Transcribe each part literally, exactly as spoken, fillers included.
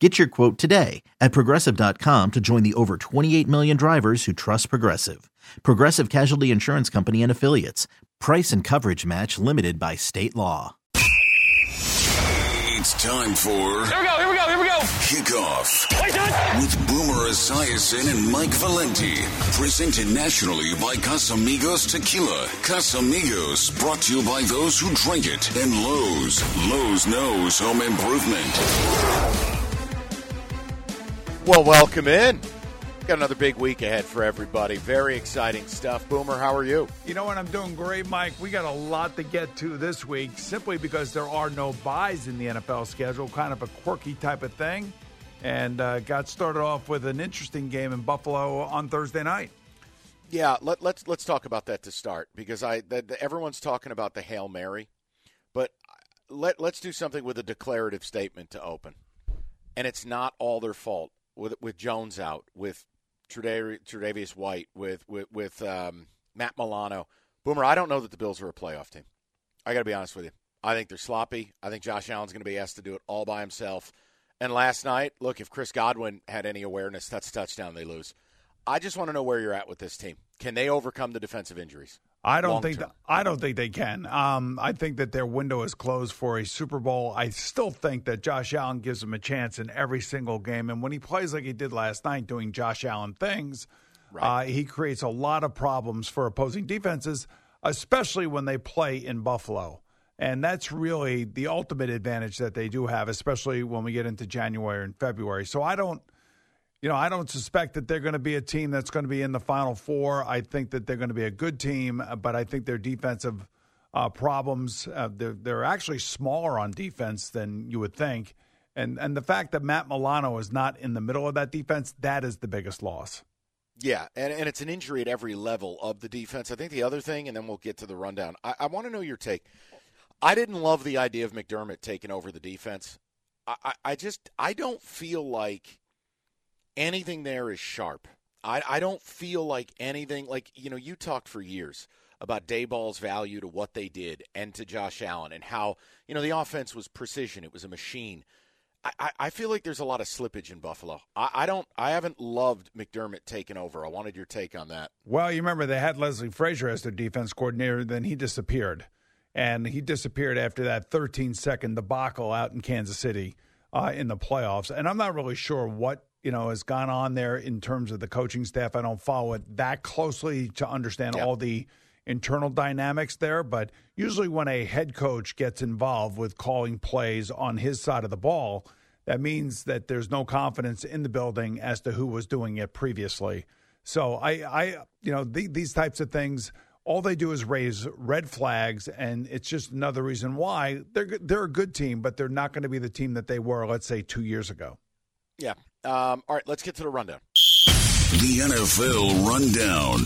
Get your quote today at Progressive dot com to join the over twenty-eight million drivers who trust Progressive. Progressive Casualty Insurance Company and Affiliates. Price and coverage match limited by state law. It's time for... Here we go, here we go, here we go! Kickoff. With Boomer Esiason and Mike Valenti. Presented nationally by Casamigos Tequila. Casamigos, brought to you by those who drink it. And Lowe's. Lowe's knows home improvement. Well, welcome in. Got another big week ahead for everybody. Very exciting stuff. Boomer, how are you? You know what? I'm doing great, Mike. We got a lot to get to this week simply because there are no buys in the N F L schedule. Kind of a quirky type of thing. And uh, got started off with an interesting game in Buffalo on Thursday night. Yeah, let, let's let's talk about that to start because I the, the, everyone's talking about the Hail Mary. But let, let's do something with a declarative statement to open. And it's not all their fault. With with Jones out, with Tre'Davious White, with with, with um, Matt Milano. Boomer, I don't know that the Bills are a playoff team. I got to be honest with you. I think they're sloppy. I think Josh Allen's going to be asked to do it all by himself. And last night, look, if Chris Godwin had any awareness, that's a touchdown, they lose. I just want to know where you're at with this team. Can they overcome the defensive injuries? I don't think th- I don't think they can. Um, I think that their window is closed for a Super Bowl. I still think that Josh Allen gives them a chance in every single game. And when he plays like he did last night doing Josh Allen things, right. uh, he creates a lot of problems for opposing defenses, especially when they play in Buffalo. And that's really the ultimate advantage that they do have, especially when we get into January and February. So I don't You know, I don't suspect that they're going to be a team that's going to be in the Final Four. I think that they're going to be a good team, but I think their defensive uh, problems, uh, they're, they're actually smaller on defense than you would think. And and the fact that Matt Milano is not in the middle of that defense, that is the biggest loss. Yeah, and, and it's an injury at every level of the defense. I think the other thing, and then we'll get to the rundown, I, I want to know your take. I didn't love the idea of McDermott taking over the defense. I, I, I just I don't feel like – anything there is sharp. I, I don't feel like anything, like, you know, you talked for years about Dayball's value to what they did and to Josh Allen and how, you know, the offense was precision. It was a machine. I, I, I feel like there's a lot of slippage in Buffalo. I, I don't, I haven't loved McDermott taking over. I wanted your take on that. Well, you remember they had Leslie Frazier as their defense coordinator, then he disappeared. And he disappeared after that thirteen-second debacle out in Kansas City uh, in the playoffs. And I'm not really sure what you know, has gone on there in terms of the coaching staff. I don't follow it that closely to understand yep. all the internal dynamics there, but usually when a head coach gets involved with calling plays on his side of the ball, that means that there's no confidence in the building as to who was doing it previously. So I, I you know, the, these types of things, all they do is raise red flags, and it's just another reason why they're they're a good team, but they're not going to be the team that they were, let's say, two years ago. Yeah. Um, all right, let's get to the rundown. The N F L Rundown.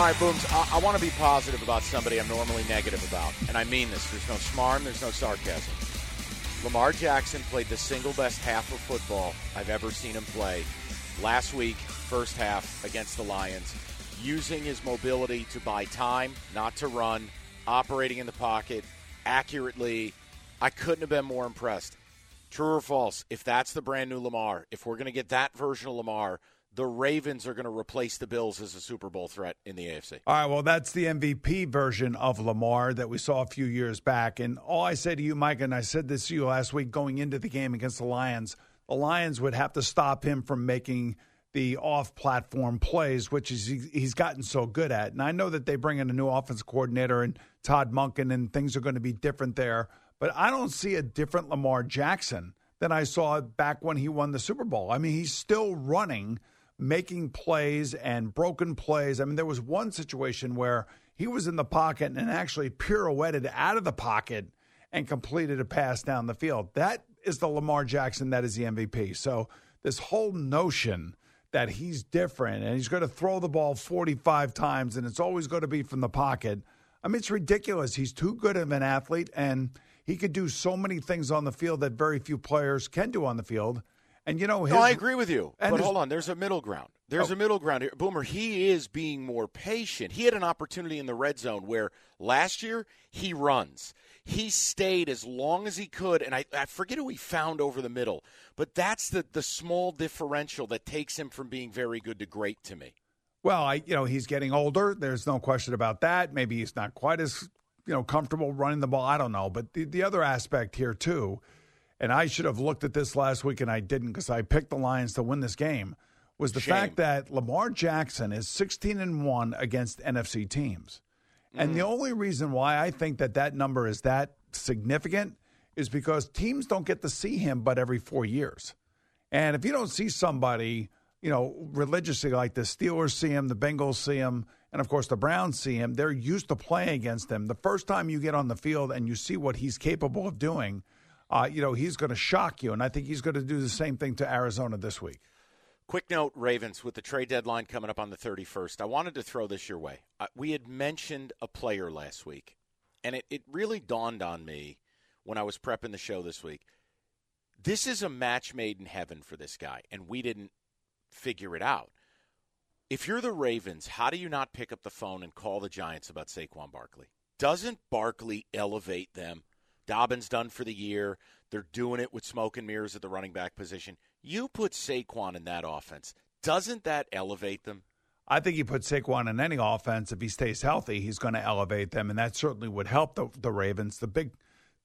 All right, Booms, I, I want to be positive about somebody I'm normally negative about, and I mean this. There's no smarm, there's no sarcasm. Lamar Jackson played the single best half of football I've ever seen him play last week, first half against the Lions, using his mobility to buy time, not to run, operating in the pocket, accurately. I couldn't have been more impressed. True or false, if that's the brand-new Lamar, if we're going to get that version of Lamar, the Ravens are going to replace the Bills as a Super Bowl threat in the A F C. All right, well, that's the M V P version of Lamar that we saw a few years back. And all I say to you, Mike, and I said this to you last week going into the game against the Lions, the Lions would have to stop him from making the off-platform plays, which is he, he's gotten so good at. And I know that they bring in a new offensive coordinator and Todd Monken, and things are going to be different there. But I don't see a different Lamar Jackson than I saw back when he won the Super Bowl. I mean, he's still running, making plays and broken plays. I mean, there was one situation where he was in the pocket and actually pirouetted out of the pocket and completed a pass down the field. That is the Lamar Jackson that is the M V P. So this whole notion that he's different and he's going to throw the ball forty-five times and it's always going to be from the pocket, I mean, it's ridiculous. He's too good of an athlete, and he could do so many things on the field that very few players can do on the field. And, you know, his, no, I agree with you. But his, hold on, there's a middle ground. There's oh. a middle ground here. Boomer, he is being more patient. He had an opportunity in the red zone where last year he runs. He stayed as long as he could, and I, I forget who he found over the middle. But that's the, the small differential that takes him from being very good to great to me. Well, I you know, he's getting older. There's no question about that. Maybe he's not quite as you know comfortable running the ball. I don't know. But the, the other aspect here, too, and I should have looked at this last week and I didn't because I picked the Lions to win this game, was the Shame. fact that Lamar Jackson is sixteen and one against N F C teams. Mm. And the only reason why I think that that number is that significant is because teams don't get to see him but every four years. And if you don't see somebody, you know, religiously like the Steelers see him, the Bengals see him, and, of course, the Browns see him, they're used to playing against him. The first time you get on the field and you see what he's capable of doing, Uh, you know, he's going to shock you, and I think he's going to do the same thing to Arizona this week. Quick note, Ravens, with the trade deadline coming up on the thirty-first, I wanted to throw this your way. Uh, we had mentioned a player last week, and it, it really dawned on me when I was prepping the show this week. This is a match made in heaven for this guy, and we didn't figure it out. If you're the Ravens, how do you not pick up the phone and call the Giants about Saquon Barkley? Doesn't Barkley elevate them? Dobbins done for the year. They're doing it with smoke and mirrors at the running back position. You put Saquon in that offense. Doesn't that elevate them? I think you put Saquon in any offense. If he stays healthy, he's going to elevate them, and that certainly would help the, the Ravens. The big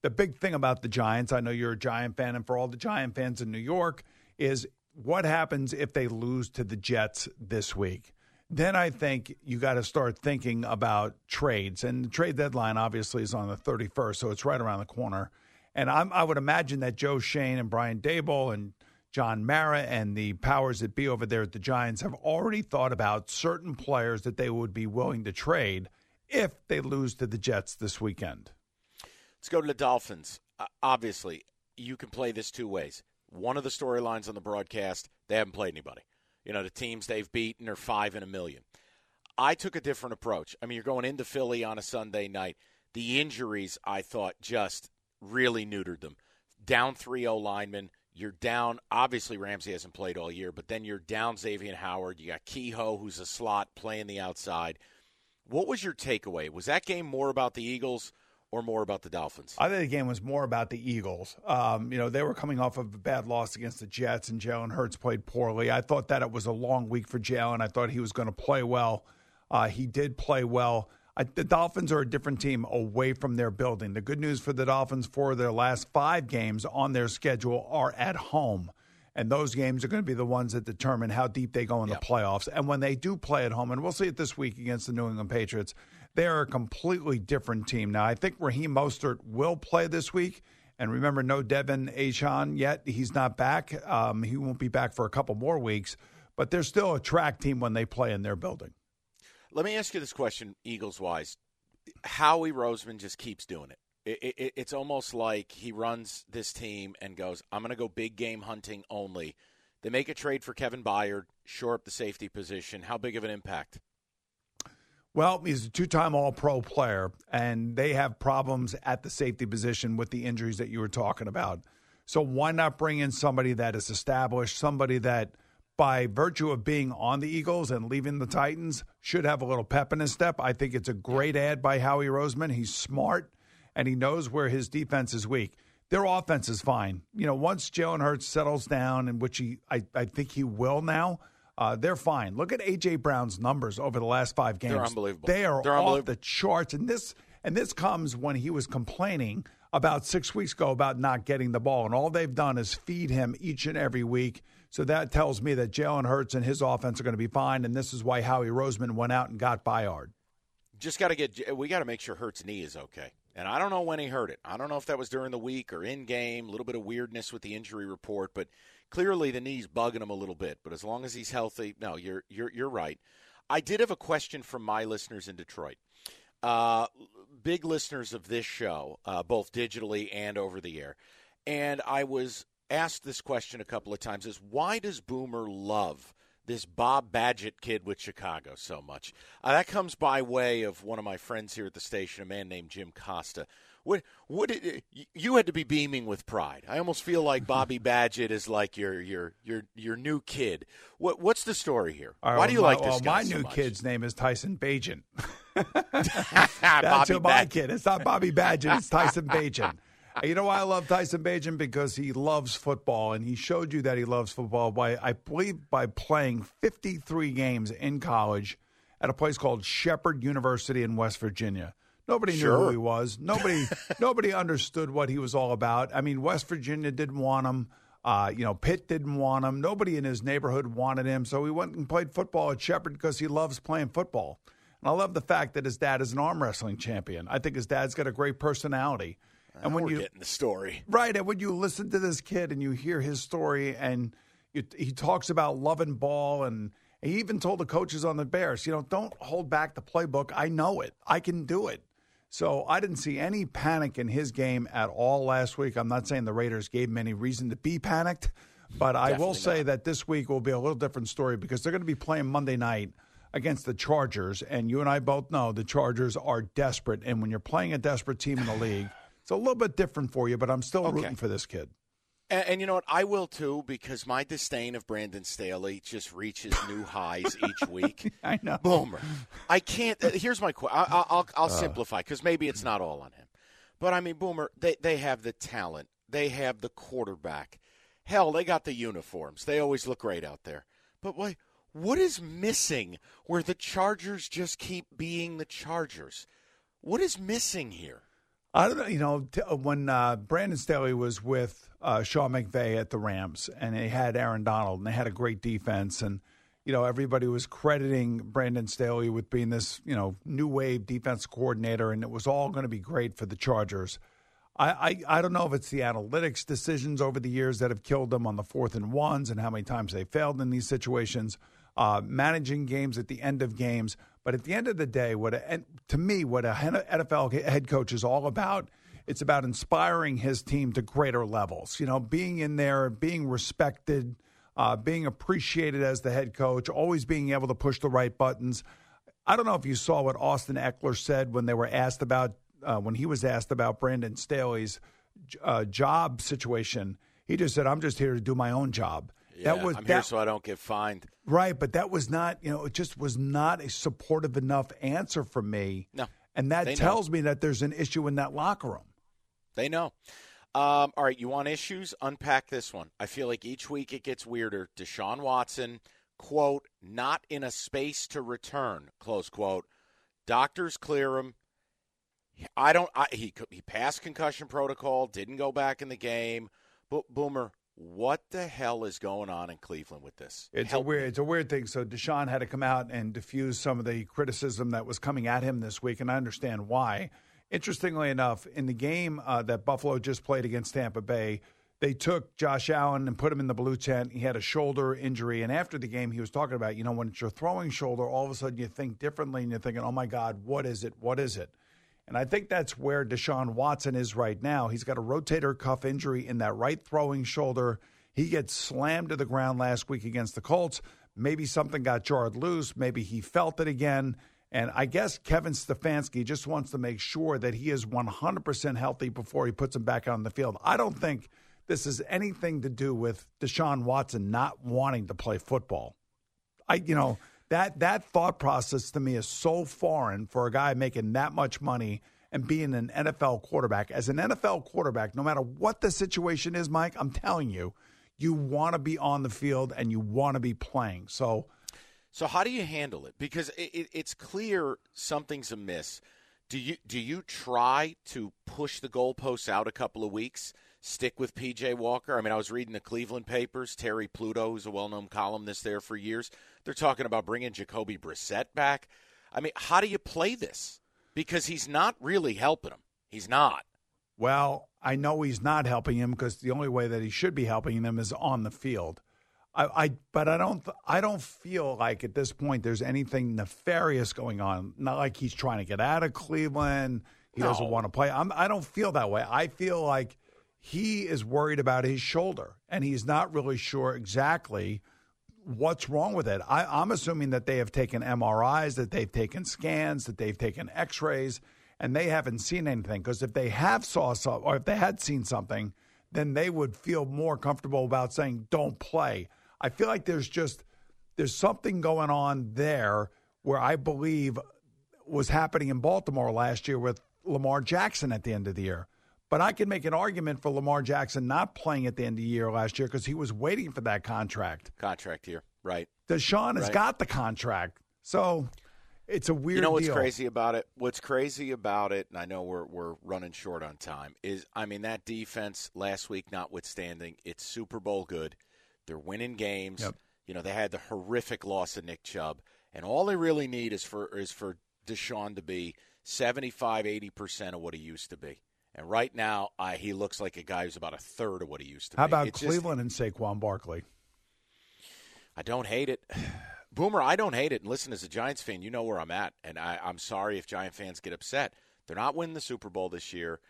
the big thing about the Giants, I know you're a Giant fan, and for all the Giant fans in New York, is what happens if they lose to the Jets this week? Then I think you got to start thinking about trades. And the trade deadline, obviously, is on the thirty-first, so it's right around the corner. And I'm, I would imagine that Joe Shane and Brian Daboll and John Mara and the powers that be over there at the Giants have already thought about certain players that they would be willing to trade if they lose to the Jets this weekend. Let's go to the Dolphins. Uh, obviously, you can play this two ways. One of the storylines on the broadcast, they haven't played anybody. You know, the teams they've beaten are five in a million. I took a different approach. I mean, you're going into Philly on a Sunday night. The injuries, I thought, just really neutered them. Down three oh linemen. You're down. Obviously, Ramsey hasn't played all year, but then you're down Xavier Howard. You got Kehoe, who's a slot, playing the outside. What was your takeaway? Was that game more about the Eagles or more about the Dolphins? I think the game was more about the Eagles. Um, you know, they were coming off of a bad loss against the Jets, and Jalen Hurts played poorly. I thought that it was a long week for Jalen. I thought he was going to play well. Uh, he did play well. I, the Dolphins are a different team away from their building. The good news for the Dolphins, for their last five games on their schedule are at home, and those games are going to be the ones that determine how deep they go in yep. the playoffs. And when they do play at home, and we'll see it this week against the New England Patriots, they're a completely different team. Now, I think Raheem Mostert will play this week. And remember, no Devin Achane yet. He's not back. Um, he won't be back for a couple more weeks. But they're still a track team when they play in their building. Let me ask you this question, Eagles-wise. Howie Roseman just keeps doing it. it, it it's almost like he runs this team and goes, I'm going to go big game hunting only. They make a trade for Kevin Byard, shore up the safety position. How big of an impact? Well, he's a two-time All-Pro player, and they have problems at the safety position with the injuries that you were talking about. So why not bring in somebody that is established, somebody that by virtue of being on the Eagles and leaving the Titans should have a little pep in his step? I think it's a great ad by Howie Roseman. He's smart, and he knows where his defense is weak. Their offense is fine. You know, once Jalen Hurts settles down, in which he, I, I think he will now, Uh, they're fine. Look at A J. Brown's numbers over the last five games. They're unbelievable. They are they're off unbelievable. the charts. And this and this comes when he was complaining about six weeks ago about not getting the ball. And all they've done is feed him each and every week. So that tells me that Jalen Hurts and his offense are going to be fine, and this is why Howie Roseman went out and got Byard. Just got to get – we got to make sure Hurts' knee is okay. And I don't know when he hurt it. I don't know if that was during the week or in game, a little bit of weirdness with the injury report, but clearly the knee's bugging him a little bit. But as long as he's healthy, no, you're you're you're right. I did have a question from my listeners in Detroit. Uh, big listeners of this show, uh, both digitally and over the air. And I was asked this question a couple of times, is why does Boomer love this Bob Badgett kid with Chicago so much? Uh, that comes by way of one of my friends here at the station, a man named Jim Costa. What? What? It, you had to be beaming with pride. I almost feel like Bobby Badgett is like your your your your new kid. What? What's the story here? Right, Why well, do you my, like this well, guy my so new much? Kid's name is Tyson Bagent. That's Bobby who my Bad- kid. It's not Bobby Badgett. It's Tyson Bagent. You know why I love Tyson Bagent? Because he loves football, and he showed you that he loves football by, I believe, by playing fifty-three games in college at a place called Shepherd University in West Virginia. Nobody sure. knew who he was. Nobody nobody understood what he was all about. I mean, West Virginia didn't want him. Uh, you know, Pitt didn't want him. Nobody in his neighborhood wanted him. So he went and played football at Shepherd because he loves playing football. And I love the fact that his dad is an arm wrestling champion. I think his dad's got a great personality. And when We're you, getting the story. Right. And when you listen to this kid and you hear his story and you, he talks about loving ball, and he even told the coaches on the Bears, you know, don't hold back the playbook. I know it. I can do it. So I didn't see any panic in his game at all last week. I'm not saying the Raiders gave him any reason to be panicked, but Definitely I will say not. that this week will be a little different story because they're going to be playing Monday night against the Chargers. And you and I both know the Chargers are desperate. And when you're playing a desperate team in the league, it's a little bit different for you, but I'm still okay. rooting for this kid. And, and you know what? I will, too, because my disdain of Brandon Staley just reaches new highs each week. I know. Boomer. I can't. Uh, here's my question. I'll, I'll, I'll uh. simplify because maybe it's not all on him. But, I mean, Boomer, they, they have the talent. They have the quarterback. Hell, they got the uniforms. They always look great out there. But wait, what is missing where the Chargers just keep being the Chargers? What is missing here? I don't know, you know, t- when uh, Brandon Staley was with uh, Sean McVay at the Rams, and they had Aaron Donald, and they had a great defense, and, you know, everybody was crediting Brandon Staley with being this, you know, new wave defense coordinator, and it was all going to be great for the Chargers. I-, I I don't know if it's the analytics decisions over the years that have killed them on the fourth and ones and how many times they failed in these situations, uh, managing games at the end of games. But at the end of the day, what a, to me, what a N F L head coach is all about, it's about inspiring his team to greater levels. You know, being in there, being respected, uh, being appreciated as the head coach, always being able to push the right buttons. I don't know if you saw what Austin Eckler said when they were asked about, uh, when he was asked about Brandon Staley's uh, job situation. He just said, "I'm just here to do my own job." Yeah, that was, I'm that, here so I don't get fined. Right, but that was not, you know, it just was not a supportive enough answer from me. No. And that tells know. me that there's an issue in that locker room. They know. Um, all right, you want issues? Unpack this one. I feel like each week it gets weirder. Deshaun Watson, quote, not in a space to return, close quote. Doctors clear him. I don't, I, he, he passed concussion protocol, didn't go back in the game. Bo- Boomer. What the hell is going on in Cleveland with this? It's Help a weird, me. it's a weird thing. So Deshaun had to come out and diffuse some of the criticism that was coming at him this week, and I understand why. Interestingly enough, in the game uh, that Buffalo just played against Tampa Bay, they took Josh Allen and put him in the blue tent. He had a shoulder injury, and after the game, he was talking about, you know, when it's your throwing shoulder, all of a sudden you think differently, and you're thinking, oh my God, what is it? What is it? And I think that's where Deshaun Watson is right now. He's got a rotator cuff injury in that right throwing shoulder. He gets slammed to the ground last week against the Colts. Maybe something got jarred loose. Maybe he felt it again. And I guess Kevin Stefanski just wants to make sure that he is one hundred percent healthy before he puts him back on the field. I don't think this is anything to do with Deshaun Watson not wanting to play football. I, you know... That that thought process to me is so foreign for a guy making that much money and being an N F L quarterback. As an N F L quarterback, no matter what the situation is, Mike, I'm telling you, you want to be on the field and you want to be playing. So, so how do you handle it? Because it, it, it's clear something's amiss. Do you do you try to push the goalposts out a couple of weeks? stick with P J. Walker. I mean, I was reading the Cleveland papers. Terry Pluto, who's a well-known columnist there for years, they're talking about bringing Jacoby Brissett back. I mean, how do you play this? Because he's not really helping him. He's not. Well, I know he's not helping him because the only way that he should be helping them is on the field. I, I but I don't I don't feel like at this point there's anything nefarious going on. Not like he's trying to get out of Cleveland. He no. doesn't want to play. I'm, I don't feel that way. I feel like he is worried about his shoulder, and he's not really sure exactly what's wrong with it. I, I'm assuming that they have taken M R Is, that they've taken scans, that they've taken X-rays, and they haven't seen anything. Because if they have saw some, or if they had seen something, then they would feel more comfortable about saying don't play. I feel like there's just there's something going on there where I believe was happening in Baltimore last year with Lamar Jackson at the end of the year. But I can make an argument for Lamar Jackson not playing at the end of the year last year because he was waiting for that contract. Contract year, right. Deshaun has right. got the contract. So it's a weird deal. You know what's deal. crazy about it? What's crazy about it, and I know we're we're running short on time, is, I mean, that defense last week notwithstanding, it's Super Bowl good. They're winning games. Yep. You know, they had the horrific loss of Nick Chubb. And all they really need is for is for Deshaun to be seventy-five, eighty percent of what he used to be. And right now, I, he looks like a guy who's about a third of what he used to be. How about it's Cleveland just, and Saquon Barkley? I don't hate it. Boomer, I don't hate it. And listen, as a Giants fan, you know where I'm at. And I, I'm sorry if Giant fans get upset. They're not winning the Super Bowl this year.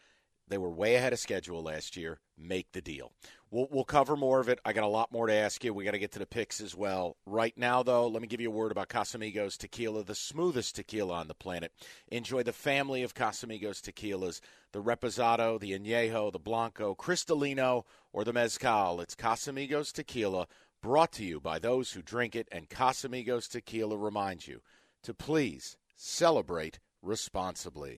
They were way ahead of schedule last year. Make the deal. We'll, we'll cover more of it. I got a lot more to ask you. We got to get to the picks as well. Right now, though, let me give you a word about Casamigos Tequila, the smoothest tequila on the planet. Enjoy the family of Casamigos Tequilas, the Reposado, the Añejo, the Blanco, Cristalino, or the Mezcal. It's Casamigos Tequila, brought to you by those who drink it, and Casamigos Tequila reminds you to please celebrate responsibly.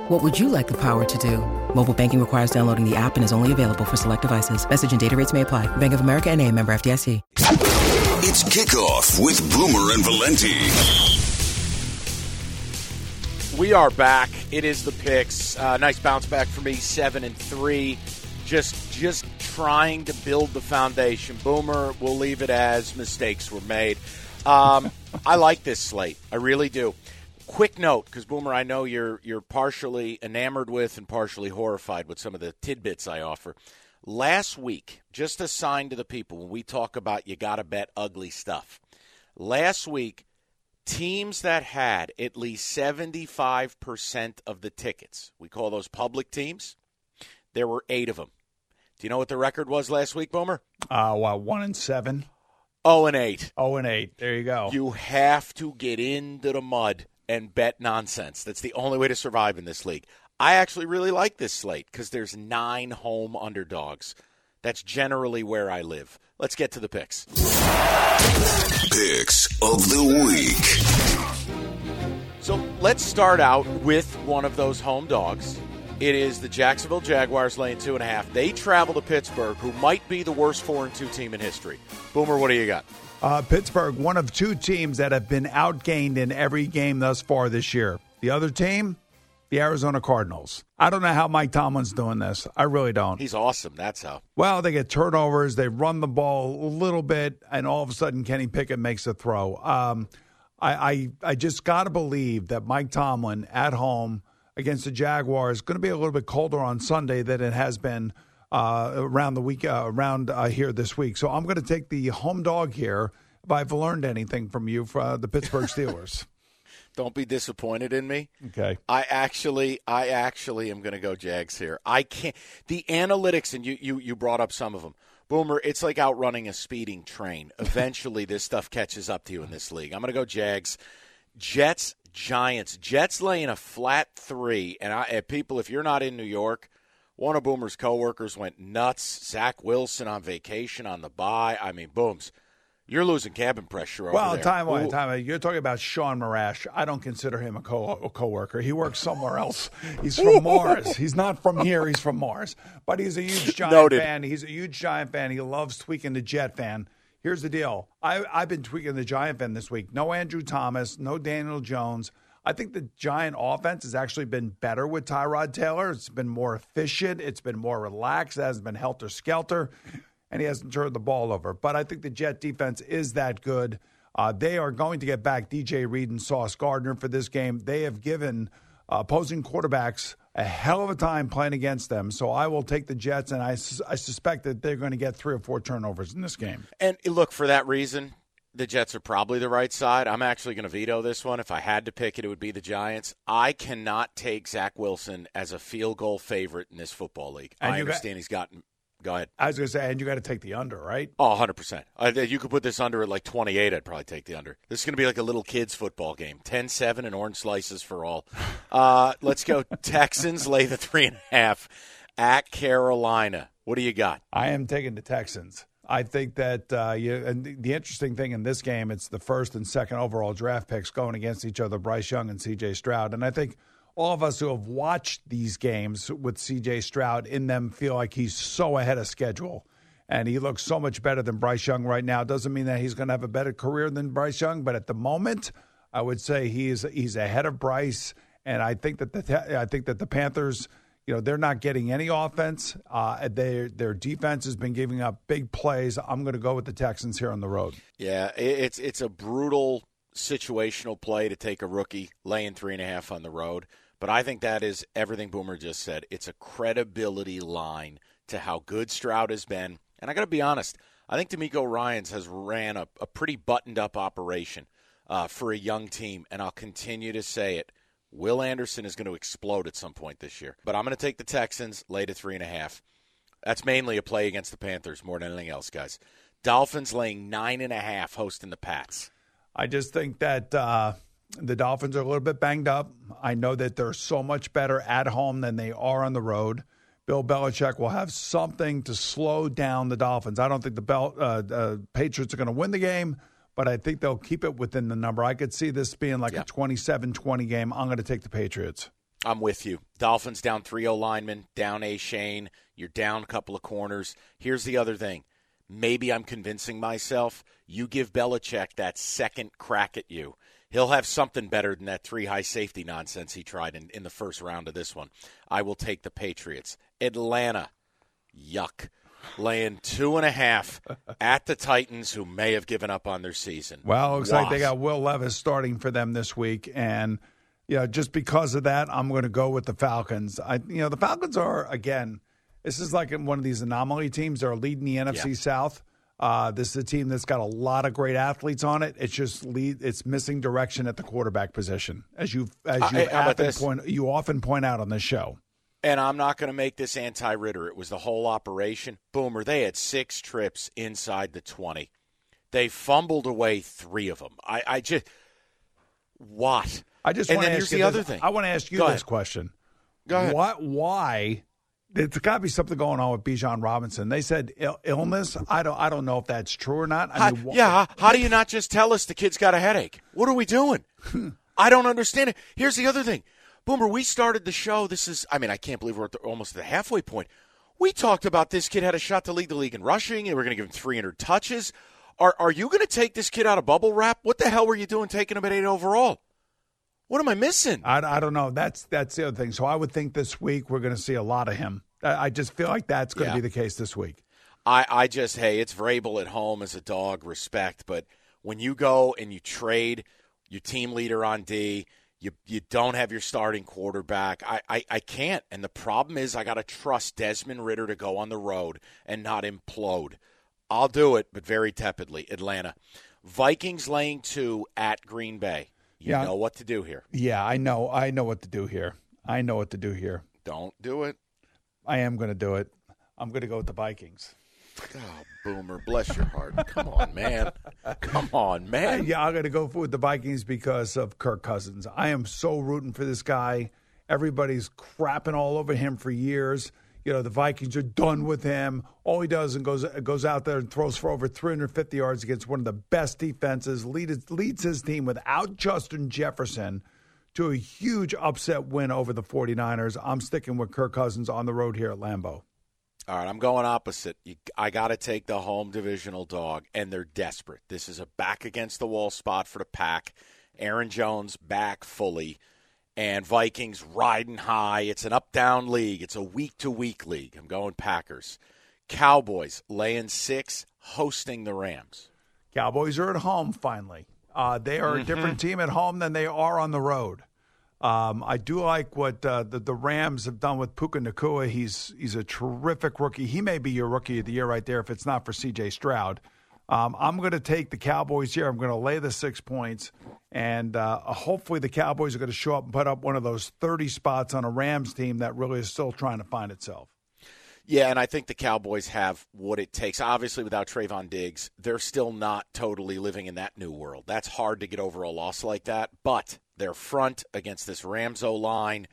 What would you like the power to do? Mobile banking requires downloading the app and is only available for select devices. Message and data rates may apply. Bank of America N A, member F D I C. It's Kickoff with Boomer and Valenti. We are back. It is the picks. Uh, nice bounce back for me, seven and three. Just, just trying to build the foundation. Boomer, we'll leave it as mistakes were made. Um, I like this slate. I really do. Quick note, because, Boomer, I know you're you're partially enamored with and partially horrified with some of the tidbits I offer. Last week, just a sign to the people, when we talk about you got to bet ugly stuff. Last week, teams that had at least seventy-five percent of the tickets, we call those public teams, there were eight of them. Do you know what the record was last week, Boomer? Uh, well, one and seven. Oh and eight. Oh and eight. There you go. You have to get into the mud and bet nonsense. That's the only way to survive in this league. I actually really like this slate because there's nine home underdogs. That's generally where I live. Let's get to the picks. Picks of the week. So let's start out with one of those home dogs. It is the Jacksonville Jaguars laying two and a half. They travel to Pittsburgh, who might be the worst four and two team in history. Boomer, what do you got? Uh, Pittsburgh, one of two teams that have been outgained in every game thus far this year. The other team, the Arizona Cardinals. I don't know how Mike Tomlin's doing this. I really don't. He's awesome. That's how. Well, they get turnovers. They run the ball a little bit, and all of a sudden Kenny Pickett makes a throw. Um, I, I, I just got to believe that Mike Tomlin at home against the Jaguars, going to be a little bit colder on Sunday than it has been uh, around the week, uh, around uh, here this week. So I'm going to take the home dog here. If I've learned anything from you, for uh, the Pittsburgh Steelers. Don't be disappointed in me. Okay. I actually I actually am going to go Jags here. I can't. The analytics, and you, you, you brought up some of them. Boomer, it's like outrunning a speeding train. Eventually this stuff catches up to you in this league. I'm going to go Jags. Jets, Giants. Jets laying a flat three. And, I, and people, if you're not in New York, one of Boomer's coworkers went nuts. Zach Wilson on vacation on the bye. I mean, Booms. You're losing cabin pressure over well, there. Time, well, time you're talking about Sean Marash. I don't consider him a, co- a coworker. He works somewhere else. He's from Mars. He's not from here. He's from Mars. But he's a huge Giant Noted. fan. He's a huge Giant fan. He loves tweaking the Jet fan. Here's the deal. I, I've been tweaking the Giant fan this week. No Andrew Thomas. No Daniel Jones. I think the Giant offense has actually been better with Tyrod Taylor. It's been more efficient. It's been more relaxed. It hasn't been helter-skelter. And he hasn't turned the ball over. But I think the Jet defense is that good. Uh, they are going to get back D J Reed and Sauce Gardner for this game. They have given uh, opposing quarterbacks a hell of a time playing against them. So I will take the Jets, and I, su- I suspect that they're going to get three or four turnovers in this game. And, look, for that reason, the Jets are probably the right side. I'm actually going to veto this one. If I had to pick it, it would be the Giants. I cannot take Zach Wilson as a field goal favorite in this football league. And I understand got- he's gotten – Go ahead. I was going to say, and you got to take the under, right? Oh, one hundred percent. Uh, you could put this under at like twenty-eight. I'd probably take the under. This is going to be like a little kids' football game. ten seven and orange slices for all. Uh, let's go. Texans lay the three and a half at Carolina. What do you got? I am taking the Texans. I think that uh, you, and the, the interesting thing in this game, it's the first and second overall draft picks going against each other, Bryce Young and C J. Stroud. And I think all of us who have watched these games with C J. Stroud in them feel like he's so ahead of schedule, and he looks so much better than Bryce Young right now. Doesn't mean that he's going to have a better career than Bryce Young, but at the moment, I would say he is he's ahead of Bryce. And I think that the I think that the Panthers, you know, they're not getting any offense. Uh, their their defense has been giving up big plays. I'm going to go with the Texans here on the road. Yeah, it's it's a brutal situational play to take a rookie laying three and a half on the road. But I think that is everything Boomer just said. It's a credibility line to how good Stroud has been. And I got to be honest, I think D'Amico Ryans has ran a, a pretty buttoned-up operation uh, for a young team, and I'll continue to say it. Will Anderson is going to explode at some point this year. But I'm going to take the Texans, lay to three and a half. That's mainly a play against the Panthers more than anything else, guys. Dolphins laying nine and a half, hosting the Pats. I just think that uh... – the Dolphins are a little bit banged up. I know that they're so much better at home than they are on the road. Bill Belichick will have something to slow down the Dolphins. I don't think the Bel- uh, uh, Patriots are going to win the game, but I think they'll keep it within the number. I could see this being like yeah. a twenty-seven twenty game. I'm going to take the Patriots. I'm with you. Dolphins down three O linemen, down A. Shane. You're down a couple of corners. Here's the other thing. Maybe I'm convincing myself. You give Belichick that second crack at you. He'll have something better than that three high safety nonsense he tried in, in the first round of this one. I will take the Patriots. Atlanta, yuck, laying two and a half at the Titans, who may have given up on their season. Well, it looks Lost. like they got Will Levis starting for them this week, and you know, just because of that, I'm going to go with the Falcons. I, you know, the Falcons are again. This is like one of these anomaly teams. They're leading the N F C yeah. South. Uh, this is a team that's got a lot of great athletes on it. It's just lead, it's missing direction at the quarterback position, as you as you I, often point you often point out on this show. And I'm not going to make this anti-Ritter. It was the whole operation. Boomer, they had six trips inside the twenty. They fumbled away three of them. I, I just what? I just want to ask you the other thing. I want to ask you Go this ahead. question. Go ahead. What? Why? It's got to be something going on with Bijan Robinson. They said Ill- illness. I don't I don't know if that's true or not. I mean, how, wh- yeah, how do you not just tell us the kid's got a headache? What are we doing? I don't understand it. Here's the other thing. Boomer, we started the show. This is, I mean, I can't believe we're at the, almost at the halfway point. We talked about this kid had a shot to lead the league in rushing, and we're going to give him three hundred touches. Are, are you going to take this kid out of bubble wrap? What the hell were you doing taking him at eight overall? What am I missing? I, I don't know. That's that's the other thing. So I would think this week we're going to see a lot of him. I, I just feel like that's going to yeah. be the case this week. I, I just, hey, it's Vrabel at home as a dog, respect. But when you go and you trade your team leader on D, you you don't have your starting quarterback. I, I, I can't. And the problem is I got to trust Desmond Ritter to go on the road and not implode. I'll do it, but very tepidly. Atlanta. Vikings laying two at Green Bay. You yeah. know what to do here. Yeah, I know. I know what to do here. I know what to do here. Don't do it. I am going to do it. I'm going to go with the Vikings. Oh, Boomer, bless your heart. Come on, man. Come on, man. Yeah, I'm going to go with the Vikings because of Kirk Cousins. I am so rooting for this guy. Everybody's crapping all over him for years. You know, the Vikings are done with him. All he does and goes goes out there and throws for over three hundred fifty yards against one of the best defenses, leads, leads his team without Justin Jefferson to a huge upset win over the 49ers. I'm sticking with Kirk Cousins on the road here at Lambeau. All right, I'm going opposite. You, I got to take the home divisional dog, and they're desperate. This is a back-against-the-wall spot for the Pack. Aaron Jones back fully, and Vikings riding high. It's an up-down league. It's a week-to-week league. I'm going Packers. Cowboys laying six, hosting the Rams. Cowboys are at home, finally. Uh, they are mm-hmm. a different team at home than they are on the road. Um, I do like what uh, the, the Rams have done with Puka Nacua. He's he's a terrific rookie. He may be your rookie of the year right there if it's not for C J. Stroud. Um, I'm going to take the Cowboys here. I'm going to lay the six points, and uh, hopefully the Cowboys are going to show up and put up one of those thirty spots on a Rams team that really is still trying to find itself. Yeah, and I think the Cowboys have what it takes. Obviously, without Trayvon Diggs, they're still not totally living in that new world. That's hard to get over a loss like that, but their front against this Rams O-line.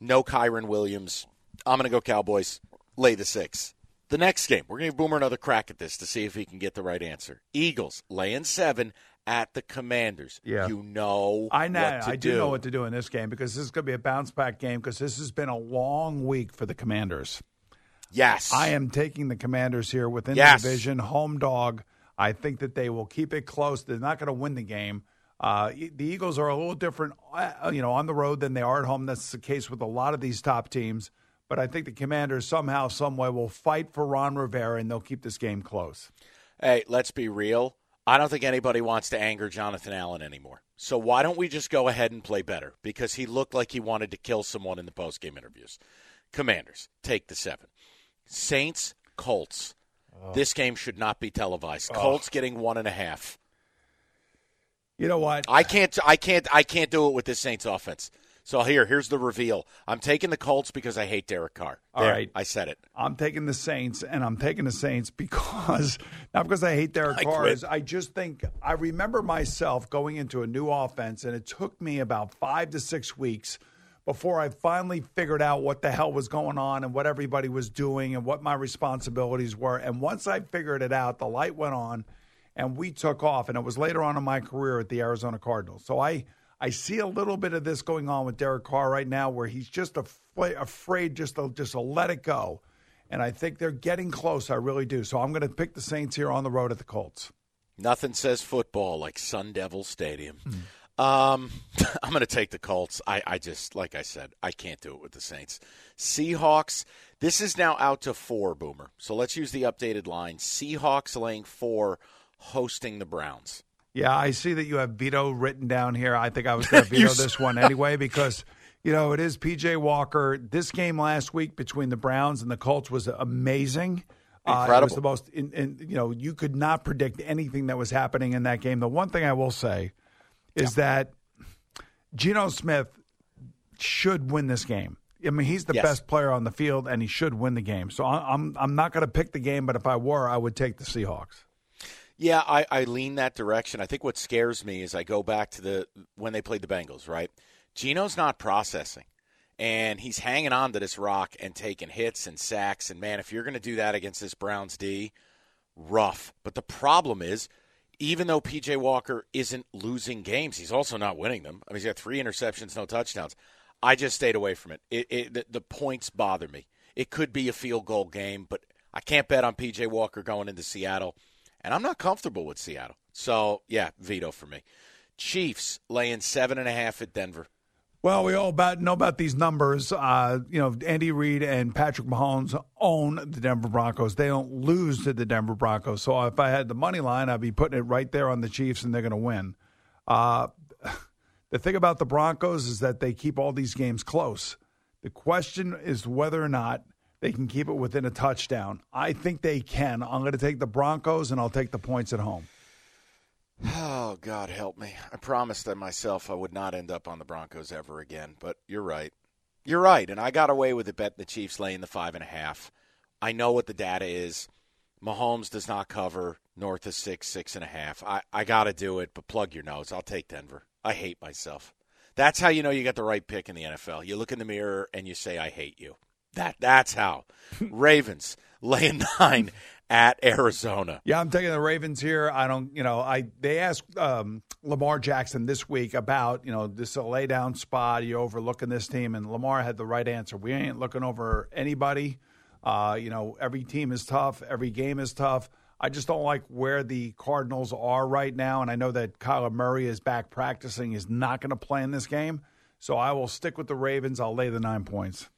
No Kyron Williams. I'm going to go Cowboys. Lay the six. The next game, we're going to give Boomer another crack at this to see if he can get the right answer. Eagles laying seven at the Commanders. Yeah. You know I know, what to I do. I do know what to do in this game because this is going to be a bounce-back game because this has been a long week for the Commanders. Yes. I am taking the Commanders here within yes. the division. Home dog. I think that they will keep it close. They're not going to win the game. Uh, the Eagles are a little different, you know, on the road than they are at home. That's the case with a lot of these top teams. But I think the Commanders somehow, some way, will fight for Ron Rivera, and they'll keep this game close. Hey, let's be real. I don't think anybody wants to anger Jonathan Allen anymore. So why don't we just go ahead and play better? Because he looked like he wanted to kill someone in the postgame interviews. Commanders, take the seven. Saints, Colts. Oh. This game should not be televised. Oh. Colts getting one and a half. You know what? I can't I can't I can't do it with this Saints offense. So here, here's the reveal. I'm taking the Colts because I hate Derek Carr. All there, right. I said it. I'm taking the Saints, and I'm taking the Saints because not because I hate Derek I Carr. Is I just think I remember myself going into a new offense, and it took me about five to six weeks before I finally figured out what the hell was going on and what everybody was doing and what my responsibilities were. And once I figured it out, the light went on. And we took off, and it was later on in my career at the Arizona Cardinals. So I, I see a little bit of this going on with Derek Carr right now where he's just af- afraid just to, just to let it go. And I think they're getting close. I really do. So I'm going to pick the Saints here on the road at the Colts. Nothing says football like Sun Devil Stadium. Mm-hmm. Um, I'm going to take the Colts. I, I just, like I said, I can't do it with the Saints. Seahawks, this is now out to four, Boomer. So let's use the updated line. Seahawks laying four. Hosting the Browns. Yeah, I see that you have veto written down here. I think I was going to veto this one anyway because, you know, it is P J. Walker. This game last week between the Browns and the Colts was amazing. Incredible. Uh, it was the most, in, in, you know, you could not predict anything that was happening in that game. The one thing I will say is yeah. that Geno Smith should win this game. I mean, he's the yes. best player on the field, and he should win the game. So I'm I'm not going to pick the game, but if I were, I would take the Seahawks. Yeah, I, I lean that direction. I think what scares me is I go back to the when they played the Bengals, right? Geno's not processing, and he's hanging on to this rock and taking hits and sacks. And, man, if you're going to do that against this Browns D, rough. But the problem is, even though P J. Walker isn't losing games, he's also not winning them. I mean, he's got three interceptions, no touchdowns. I just stayed away from it. It, it the, the points bother me. It could be a field goal game, but I can't bet on P J. Walker going into Seattle. And I'm not comfortable with Seattle. So, yeah, veto for me. Chiefs laying seven and a half at Denver. Well, we all about, know about these numbers. Uh, you know, Andy Reid and Patrick Mahomes own the Denver Broncos. They don't lose to the Denver Broncos. So if I had the money line, I'd be putting it right there on the Chiefs, and they're going to win. Uh, the thing about the Broncos is that they keep all these games close. The question is whether or not they can keep it within a touchdown. I think they can. I'm going to take the Broncos, and I'll take the points at home. Oh, God help me. I promised myself I would not end up on the Broncos ever again, but you're right. You're right, and I got away with it betting the Chiefs laying the five and a half. I know what the data is. Mahomes does not cover north of six, six and a half. I, I got to do it, but plug your nose. I'll take Denver. I hate myself. That's how you know you got the right pick in the N F L. You look in the mirror and you say, I hate you. That That's how. Ravens laying nine at Arizona. Yeah, I'm taking the Ravens here. I don't, you know, I they asked um, Lamar Jackson this week about, you know, this is a lay down spot. You're overlooking this team. And Lamar had the right answer. We ain't looking over anybody. Uh, you know, every team is tough. Every game is tough. I just don't like where the Cardinals are right now. And I know that Kyler Murray is back practicing. He's not going to play in this game. So I will stick with the Ravens. I'll lay the nine points.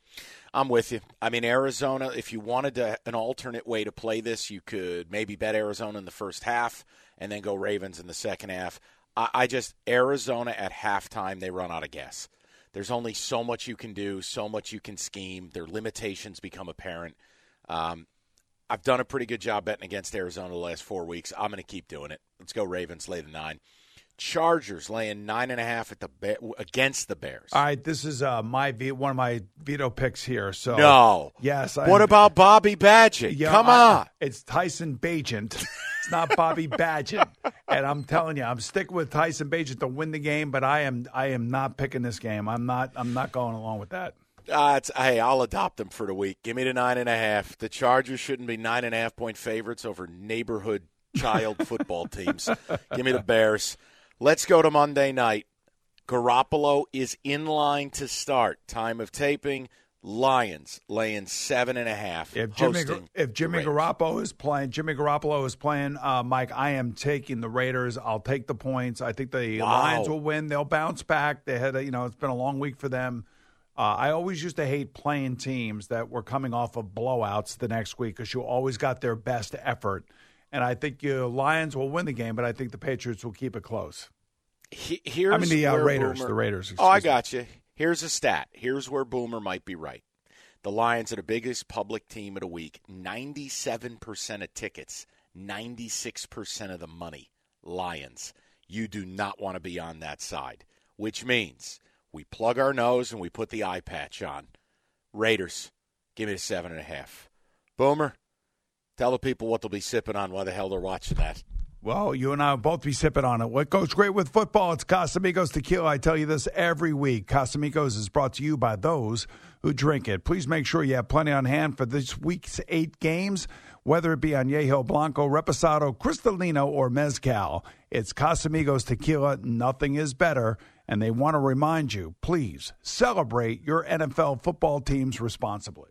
I'm with you. I mean, Arizona, if you wanted to, an alternate way to play this, you could maybe bet Arizona in the first half and then go Ravens in the second half. I, I just, Arizona at halftime, they run out of gas. There's only so much you can do, so much you can scheme. Their limitations become apparent. Um, I've done a pretty good job betting against Arizona the last four weeks. I'm going to keep doing it. Let's go Ravens, lay the nine. Chargers laying nine and a half at the Be- against the Bears. All right, this is uh, my one of my veto picks here. So no, yes. I, what about Bobby Badgett? You know, Come I, on, it's Tyson Bagent. It's not Bobby Badgett. And I'm telling you, I'm sticking with Tyson Bagent to win the game. But I am, I am not picking this game. I'm not, I'm not going along with that. Uh, it's, hey, I'll adopt him for the week. Give me the nine and a half. The Chargers shouldn't be nine and a half point favorites over neighborhood child football teams. Give me the Bears. Let's go to Monday night. Garoppolo is in line to start. Time of taping, Lions laying seven and a half. If Jimmy, if Jimmy Garoppolo is playing, Jimmy Garoppolo is playing, uh, Mike, I am taking the Raiders. I'll take the points. I think the wow. Lions will win. They'll bounce back. They had, a, you know, it's been a long week for them. Uh, I always used to hate playing teams that were coming off of blowouts the next week because you always got their best effort. And I think the Lions will win the game, but I think the Patriots will keep it close. Here's I mean, the uh, Raiders. Boomer, the Raiders. Oh, I got you. Here's a stat. Here's where Boomer might be right. The Lions are the biggest public team of the week. ninety-seven percent of tickets, ninety-six percent of the money. Lions. You do not want to be on that side, which means we plug our nose and we put the eye patch on. Raiders, give me the seven and a half. Boomer. Tell the people what they'll be sipping on while the hell they're watching that. Well, you and I will both be sipping on it. What goes great with football, it's Casamigos Tequila. I tell you this every week. Casamigos is brought to you by those who drink it. Please make sure you have plenty on hand for this week's eight games, whether it be Añejo Blanco, Reposado, Cristalino, or Mezcal. It's Casamigos Tequila. Nothing is better. And they want to remind you, please celebrate your N F L football teams responsibly.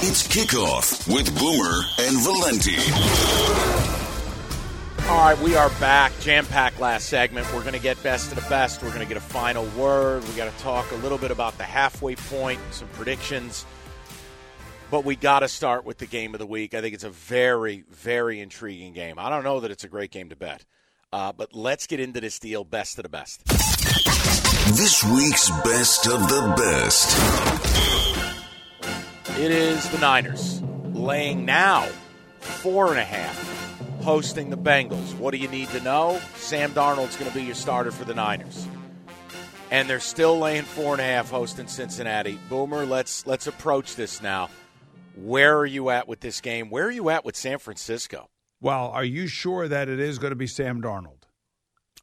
It's Kickoff with Boomer and Valenti. All right, we are back. Jam-packed last segment. We're going to get best of the best. We're going to get a final word. We got to talk a little bit about the halfway point, some predictions. But we got to start with the game of the week. I think it's a very, very intriguing game. I don't know that it's a great game to bet. Uh, but let's get into this deal, best of the best. This week's best of the best. It is the Niners laying now four and a half, hosting the Bengals. What do you need to know? Sam Darnold's going to be your starter for the Niners, and they're still laying four and a half, hosting Cincinnati. Boomer, let's let's approach this now. Where are you at with this game? Where are you at with San Francisco? Well, are you sure that it is going to be Sam Darnold?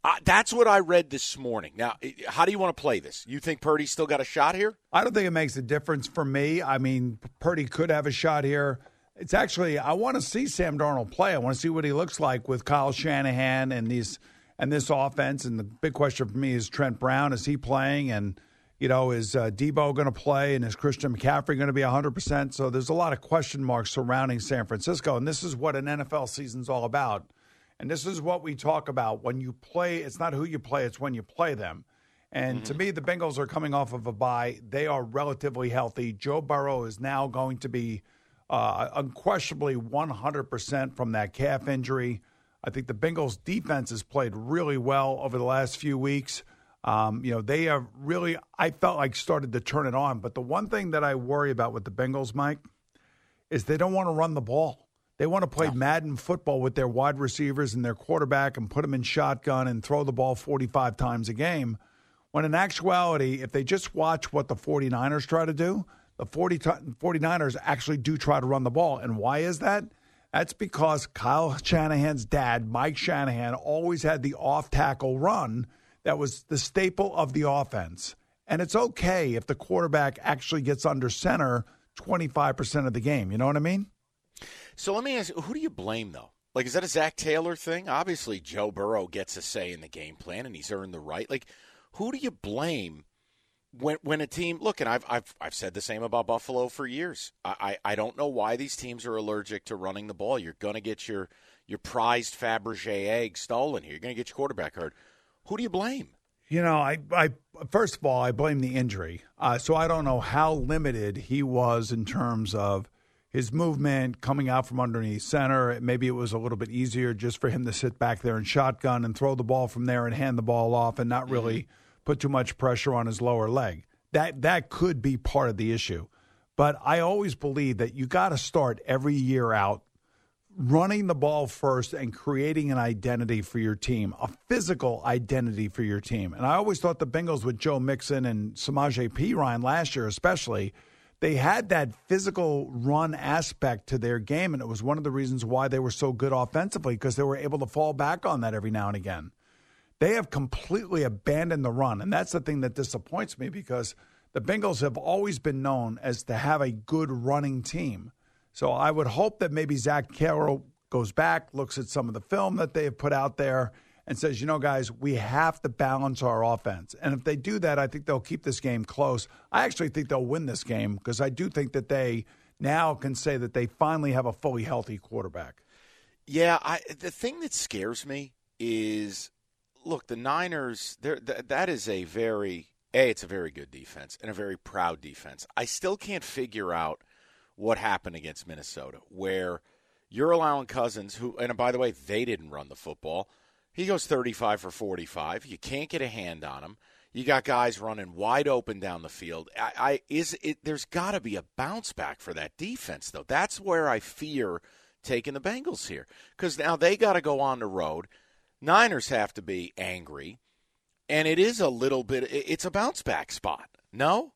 Uh, that's what I read this morning. Now, how do you want to play this? You think Purdy's still got a shot here? I don't think it makes a difference for me. I mean, Purdy could have a shot here. It's actually, I want to see Sam Darnold play. I want to see what he looks like with Kyle Shanahan and these and this offense. And the big question for me is Trent Brown. Is he playing? And, you know, is uh, Debo going to play? And is Christian McCaffrey going to be one hundred percent? So there's a lot of question marks surrounding San Francisco. And this is what an N F L season's all about. And this is what we talk about when you play. It's not who you play. It's when you play them. And mm-hmm. to me, the Bengals are coming off of a bye. They are relatively healthy. Joe Burrow is now going to be uh, unquestionably one hundred percent from that calf injury. I think the Bengals defense has played really well over the last few weeks. Um, you know, they have really, I felt like started to turn it on. But the one thing that I worry about with the Bengals, Mike, is they don't want to run the ball. They want to play Madden football with their wide receivers and their quarterback and put them in shotgun and throw the ball forty-five times a game. When in actuality, if they just watch what the 49ers try to do, the 40 t- 49ers actually do try to run the ball. And why is that? That's because Kyle Shanahan's dad, Mike Shanahan, always had the off-tackle run that was the staple of the offense. And it's okay if the quarterback actually gets under center twenty-five percent of the game. You know what I mean? So let me ask you, who do you blame, though? Like, is that a Zach Taylor thing? Obviously, Joe Burrow gets a say in the game plan, and he's earned the right. Like, who do you blame when when a team – look, and I've, I've I've said the same about Buffalo for years. I, I, I don't know why these teams are allergic to running the ball. You're going to get your, your prized Fabergé egg stolen here. You're going to get your quarterback hurt. Who do you blame? You know, I, I first of all, I blame the injury. Uh, so I don't know how limited he was in terms of his movement coming out from underneath center. Maybe it was a little bit easier just for him to sit back there and shotgun and throw the ball from there and hand the ball off and not really mm-hmm. – put too much pressure on his lower leg. That that could be part of the issue. But I always believe that you got to start every year out running the ball first and creating an identity for your team, a physical identity for your team. And I always thought the Bengals with Joe Mixon and Samaje Perine last year especially, they had that physical run aspect to their game, and it was one of the reasons why they were so good offensively because they were able to fall back on that every now and again. They have completely abandoned the run, and that's the thing that disappoints me because the Bengals have always been known as to have a good running team. So I would hope that maybe Zach Taylor goes back, looks at some of the film that they have put out there, and says, you know, guys, we have to balance our offense. And if they do that, I think they'll keep this game close. I actually think they'll win this game because I do think that they now can say that they finally have a fully healthy quarterback. Yeah, I, the thing that scares me is – look, the Niners, th- that is a very, A, it's a very good defense and a very proud defense. I still can't figure out what happened against Minnesota where you're allowing Cousins, who, and by the way, they didn't run the football. He goes thirty-five for forty-five. You can't get a hand on him. You got guys running wide open down the field. I, I is it, there's got to be a bounce back for that defense, though. That's where I fear taking the Bengals here because now they got to go on the road. Niners have to be angry, and it is a little bit – it's a bounce-back spot, no?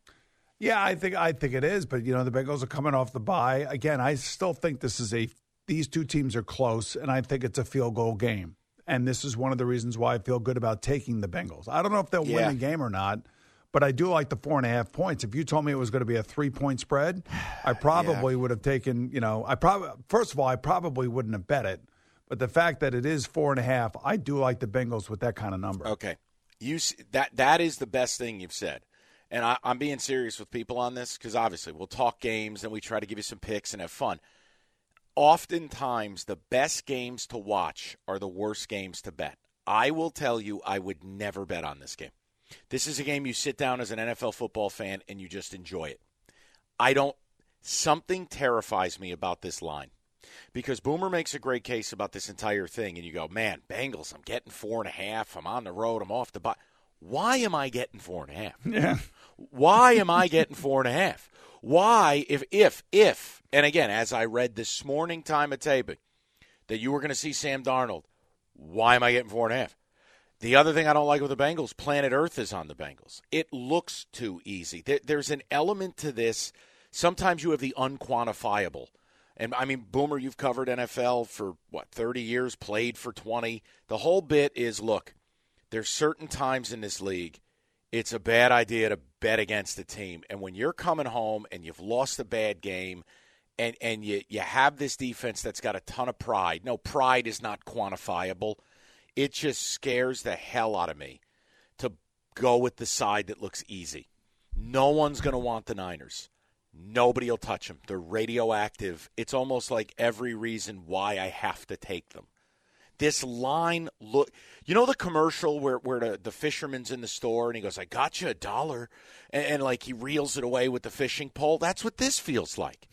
Yeah, I think I think it is, but, you know, the Bengals are coming off the bye. Again, I still think this is a – these two teams are close, and I think it's a field goal game, and this is one of the reasons why I feel good about taking the Bengals. I don't know if they'll yeah. win the game or not, but I do like the four and a half points. If you told me it was going to be a three-point spread, I probably yeah. would have taken – you know, I probably first of all, I probably wouldn't have bet it. But the fact that it is four and a half, I do like the Bengals with that kind of number. Okay. you that That is the best thing you've said. And I, I'm being serious with people on this because, obviously, we'll talk games and we try to give you some picks and have fun. Oftentimes, the best games to watch are the worst games to bet. I will tell you I would never bet on this game. This is a game you sit down as an N F L football fan and you just enjoy it. I don't – something terrifies me about this line. Because Boomer makes a great case about this entire thing, and you go, man, Bengals, I'm getting four and a half. I'm on the road. I'm off the bye. Why am I getting four and a half? Yeah. Why am I getting four and a half? Why, if, if, if, and again, as I read this morning, time of taping, that you were going to see Sam Darnold, why am I getting four and a half? The other thing I don't like with the Bengals, planet Earth is on the Bengals. It looks too easy. There, there's an element to this. Sometimes you have the unquantifiable. And, I mean, Boomer, you've covered N F L for, what, thirty years, played for twenty. The whole bit is, look, there's certain times in this league it's a bad idea to bet against a team. And when you're coming home and you've lost a bad game and, and you, you have this defense that's got a ton of pride. No, pride is not quantifiable. It just scares the hell out of me to go with the side that looks easy. No one's going to want the Niners. Nobody will touch them. They're radioactive. It's almost like every reason why I have to take them. This line look, you know the commercial where, where the, the fisherman's in the store and he goes, I got you a dollar, and, and like he reels it away with the fishing pole? That's what this feels like.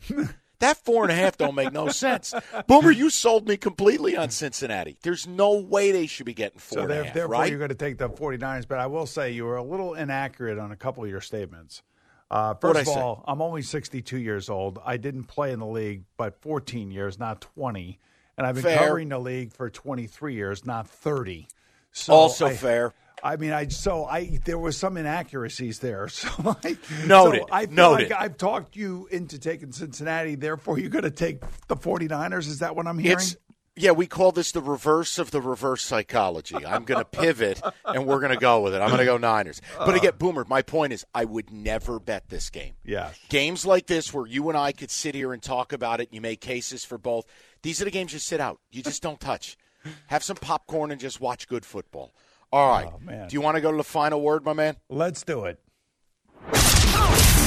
That four and a half don't make no sense. Boomer, you sold me completely on Cincinnati. There's no way they should be getting four so and a half, therefore right? You're going to take the 49ers, but I will say you were a little inaccurate on a couple of your statements. Uh, first What'd of I all, say? I'm only sixty-two years old. I didn't play in the league but fourteen years, not twenty. And I've been fair. covering the league for twenty-three years, not thirty. So also I, fair. I mean, I so I there was some inaccuracies there. So I noted. So I feel noted. Like I've talked you into taking Cincinnati. Therefore, you're going to take the 49ers. Is that what I'm hearing? It's, yeah, we call this the reverse of the reverse psychology. I'm going to pivot, and we're going to go with it. I'm going to go Niners. But again, Boomer, my point is I would never bet this game. Yeah, games like this where you and I could sit here and talk about it, and you make cases for both. These are the games you sit out. You just don't touch. Have some popcorn and just watch good football. All right. Oh, do you want to go to the final word, my man? Let's do it.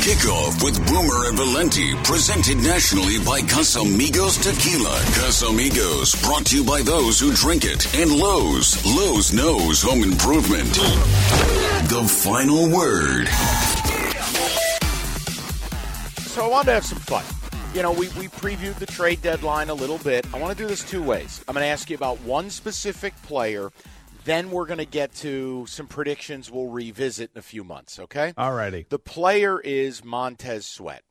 Kickoff with Boomer and Valenti, presented nationally by Casamigos Tequila. Casamigos, brought to you by those who drink it. And Lowe's. Lowe's knows home improvement. The final word. So I wanted to have some fun. You know, we, we previewed the trade deadline a little bit. I want to do this two ways. I'm going to ask you about one specific player. Then we're going to get to some predictions we'll revisit in a few months, okay? All righty. The player is Montez Sweat.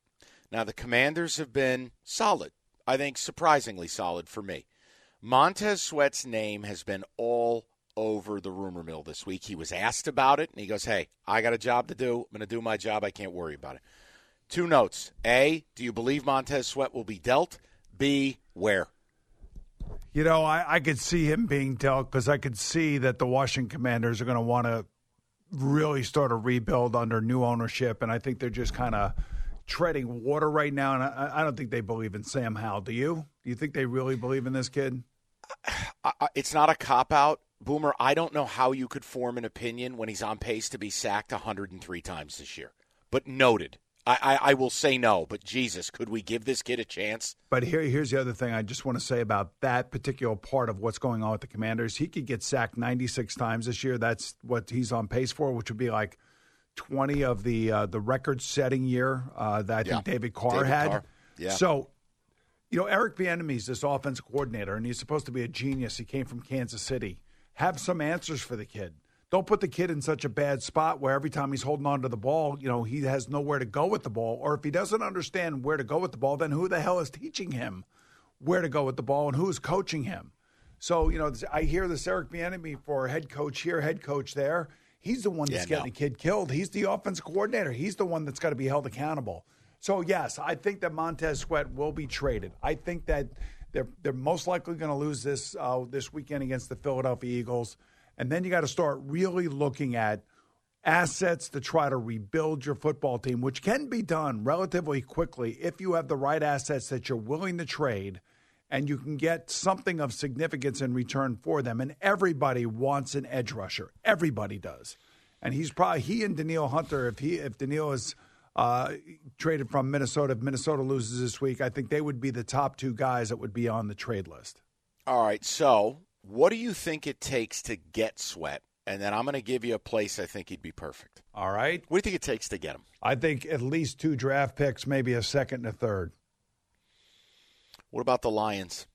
Now, the Commanders have been solid. I think surprisingly solid for me. Montez Sweat's name has been all over the rumor mill this week. He was asked about it, and he goes, hey, I got a job to do. I'm going to do my job. I can't worry about it. Two notes. A, do you believe Montez Sweat will be dealt? B, where? You know, I, I could see him being dealt because I could see that the Washington Commanders are going to want to really start a rebuild under new ownership, and I think they're just kind of treading water right now, and I, I don't think they believe in Sam Howell. Do you? Do you think they really believe in this kid? I, I, it's not a cop-out. Boomer, I don't know how you could form an opinion when he's on pace to be sacked one hundred three times this year, but noted. I, I will say no, but Jesus, could we give this kid a chance? But here, here's the other thing I just want to say about that particular part of what's going on with the Commanders. He could get sacked ninety-six times this year. That's what he's on pace for, which would be like twenty of the uh, the record-setting year uh, that I yeah. think David Carr David had. Carr. Yeah. So, you know, Eric Bieniemy is this offensive coordinator, and he's supposed to be a genius. He came from Kansas City. Have some answers for the kid. Don't put the kid in such a bad spot where every time he's holding on to the ball, you know, he has nowhere to go with the ball. Or if he doesn't understand where to go with the ball, then who the hell is teaching him where to go with the ball and who's coaching him? So, you know, I hear this Eric Bieniemy for head coach here, head coach there. He's the one that's yeah, getting no. the kid killed. He's the offensive coordinator. He's the one that's got to be held accountable. So, yes, I think that Montez Sweat will be traded. I think that they're they're most likely going to lose this uh, this weekend against the Philadelphia Eagles. And then you got to start really looking at assets to try to rebuild your football team, which can be done relatively quickly if you have the right assets that you're willing to trade and you can get something of significance in return for them. And everybody wants an edge rusher. Everybody does. And he's probably he and Daniil Hunter, if he if Daniil is uh, traded from Minnesota, if Minnesota loses this week, I think they would be the top two guys that would be on the trade list. All right, so what do you think it takes to get Sweat? And then I'm going to give you a place I think he'd be perfect. All right. What do you think it takes to get him? I think at least two draft picks, maybe a second and a third. What about the Lions?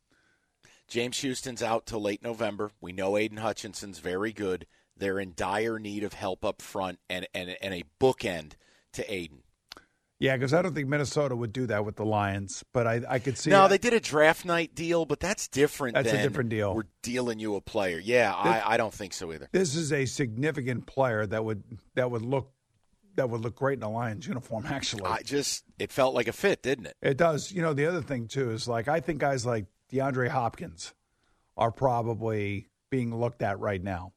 James Houston's out till late November. We know Aiden Hutchinson's very good. They're in dire need of help up front and, and, and a bookend to Aiden. Yeah, because I don't think Minnesota would do that with the Lions, but I, I could see. No, it. They did a draft night deal, but that's different. That's than a different deal. We're dealing you a player. Yeah, this, I, I don't think so either. This is a significant player that would that would look that would look great in a Lions uniform. Actually, I just it felt like a fit, didn't it? It does. You know, the other thing too is like I think guys like DeAndre Hopkins are probably being looked at right now.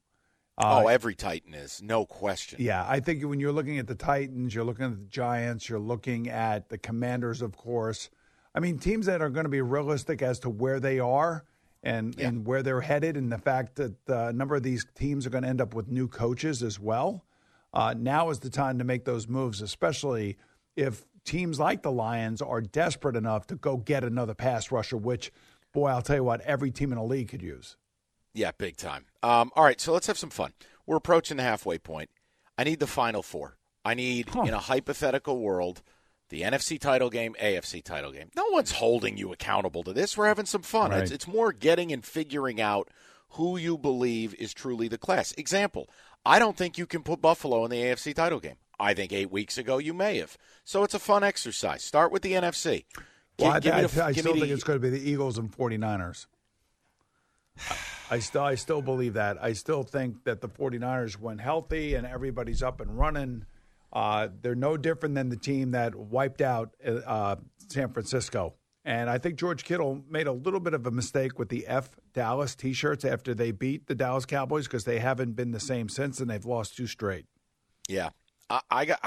Uh, oh, every Titan is, no question. Yeah, I think when you're looking at the Titans, you're looking at the Giants, you're looking at the Commanders, of course. I mean, teams that are going to be realistic as to where they are and, yeah. and where they're headed and the fact that uh, a number of these teams are going to end up with new coaches as well. Uh, now is the time to make those moves, especially if teams like the Lions are desperate enough to go get another pass rusher, which, boy, I'll tell you what, every team in the league could use. Yeah, big time. Um, all right, so let's have some fun. We're approaching the halfway point. I need the final four. I need, huh. in a hypothetical world, the N F C title game, A F C title game. No one's holding you accountable to this. We're having some fun. Right. It's, it's more getting and figuring out who you believe is truly the class. Example, I don't think you can put Buffalo in the A F C title game. I think eight weeks ago you may have. So it's a fun exercise. Start with the N F C. Well, I, I, the, I still think the, it's going to be the Eagles and 49ers. I still I still believe that. I still think that the 49ers, when healthy and everybody's up and running, uh, they're no different than the team that wiped out uh, San Francisco. And I think George Kittle made a little bit of a mistake with the F Dallas T-shirts after they beat the Dallas Cowboys because they haven't been the same since, and they've lost two straight. Yeah. I, I got...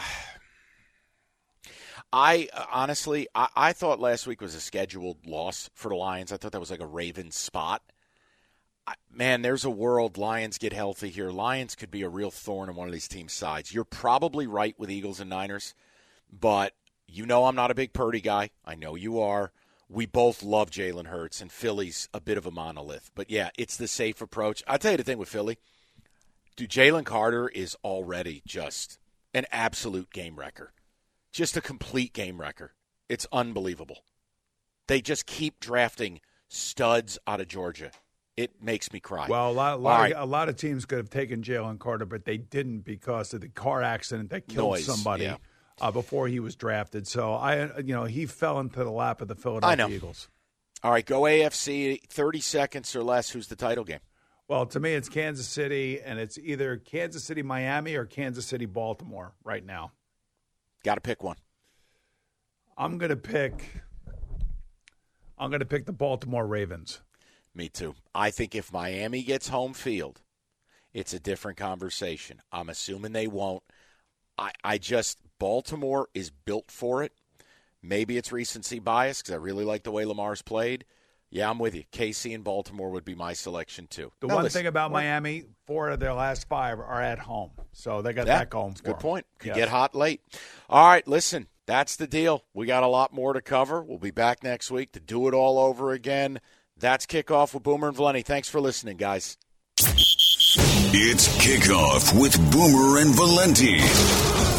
I honestly, I, I thought last week was a scheduled loss for the Lions. I thought that was like a Ravens spot. I, man, there's a world Lions get healthy here. Lions could be a real thorn in one of these team's sides. You're probably right with Eagles and Niners, but you know I'm not a big Purdy guy. I know you are. We both love Jalen Hurts, and Philly's a bit of a monolith. But, yeah, it's the safe approach. I'll tell you the thing with Philly. Dude, Jalen Carter is already just an absolute game wrecker. Just a complete game wrecker. It's unbelievable. They just keep drafting studs out of Georgia. It makes me cry. Well, a lot, a lot, right. a lot of teams could have taken Jalen Carter, but they didn't because of the car accident that killed Noise, somebody yeah. uh, before he was drafted. So, I, you know, he fell into the lap of the Philadelphia Eagles. All right, go A F C, thirty seconds or less. Who's the title game? Well, to me, it's Kansas City, and it's either Kansas City, Miami, or Kansas City, Baltimore right now. Got to pick one. I'm going to pick I'm going to pick the Baltimore Ravens. Me too. I think if Miami gets home field, it's a different conversation. I'm assuming they won't. I, I just – Baltimore is built for it. Maybe it's recency bias because I really like the way Lamar's played. Yeah, I'm with you. K C and Baltimore would be my selection too. The now, one listen, thing about Miami, four of their last five are at home. So they got yeah, that going for good them. Point. Could yes. get hot late. All right, listen, that's the deal. We got a lot more to cover. We'll be back next week to do it all over again. That's Kickoff with Boomer and Valenti. Thanks for listening, guys. It's Kickoff with Boomer and Valenti.